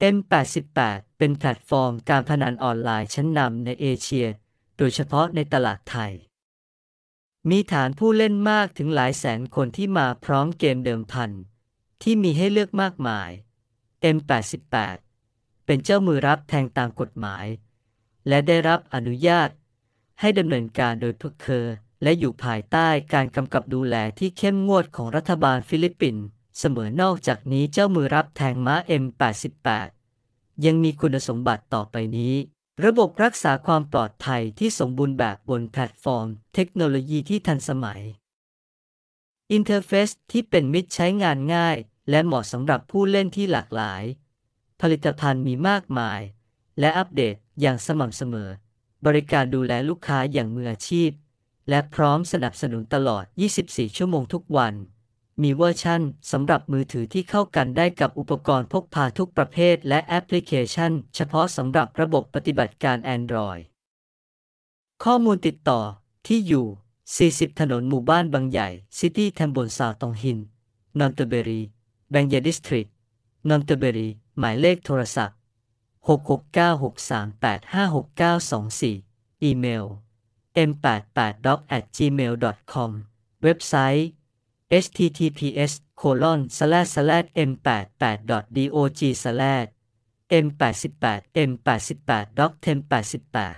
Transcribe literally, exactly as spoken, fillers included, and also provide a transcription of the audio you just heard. เอ็ม แปดสิบแปด เป็นแพลตฟอร์มการพนันออนไลน์ชั้นนำในเอเชียโดยเฉพาะในตลาดไทยมีฐานผู้เล่นมากถึงหลายแสนคนที่มาพร้อมเกมเดิมพันที่มีให้เลือกมากมาย เอ็ม แปดสิบแปด เป็นเจ้ามือรับแทงตามกฎหมายและได้รับอนุญาตให้ดำเนินการโดยพวกเครือและอยู่ภายใต้การกำกับดูแลที่เข้มงวดของรัฐบาลฟิลิปปินส์เสมอนอกจากนี้เจ้ามือรับแทงม้า เอ็ม แปดสิบแปด ยังมีคุณสมบัติต่อไปนี้ระบบรักษาความปลอดภัยที่สมบูรณ์แบบบนแพลตฟอร์มเทคโนโลยีที่ทันสมัยอินเทอร์เฟซที่เป็นมิตรใช้งานง่ายและเหมาะสำหรับผู้เล่นที่หลากหลายผลิตภัณฑ์มีมากมายและอัปเดตอย่างสม่ำเสมอบริการดูแลลูกค้าอย่างมืออาชีพและพร้อมสนับสนุนตลอดยี่สิบสี่ชั่วโมงทุกวันมีเวอร์ชั่นสำหรับมือถือที่เข้ากันได้กับอุปกรณ์พกพาทุกประเภทและแอปพลิเคชันเฉพาะสำหรับระบบปฏิบัติการ Android ข้อมูลติดต่อที่อยู่สี่สิบถนนหมู่บ้านบางใหญ่ซิตี้แทมบนซาตองฮินนอนเตเบรีแบงยาดิสทริกนอนเตเบรีหมายเลขโทรศัพท์หก หก เก้า หก สาม แปด ห้า หก เก้า สอง สี่อีเมล เอ็ม แปดสิบแปด ดอท แอท จีเมล ดอท คอม เว็บไซต์เอช ที ที พี เอส โคลอน สแลช สแลช เอ็ม แปดสิบแปด ดอท ดี โอ จี สแลช เอ็ม แปดสิบแปด ดอท เอ็ม แปดสิบแปด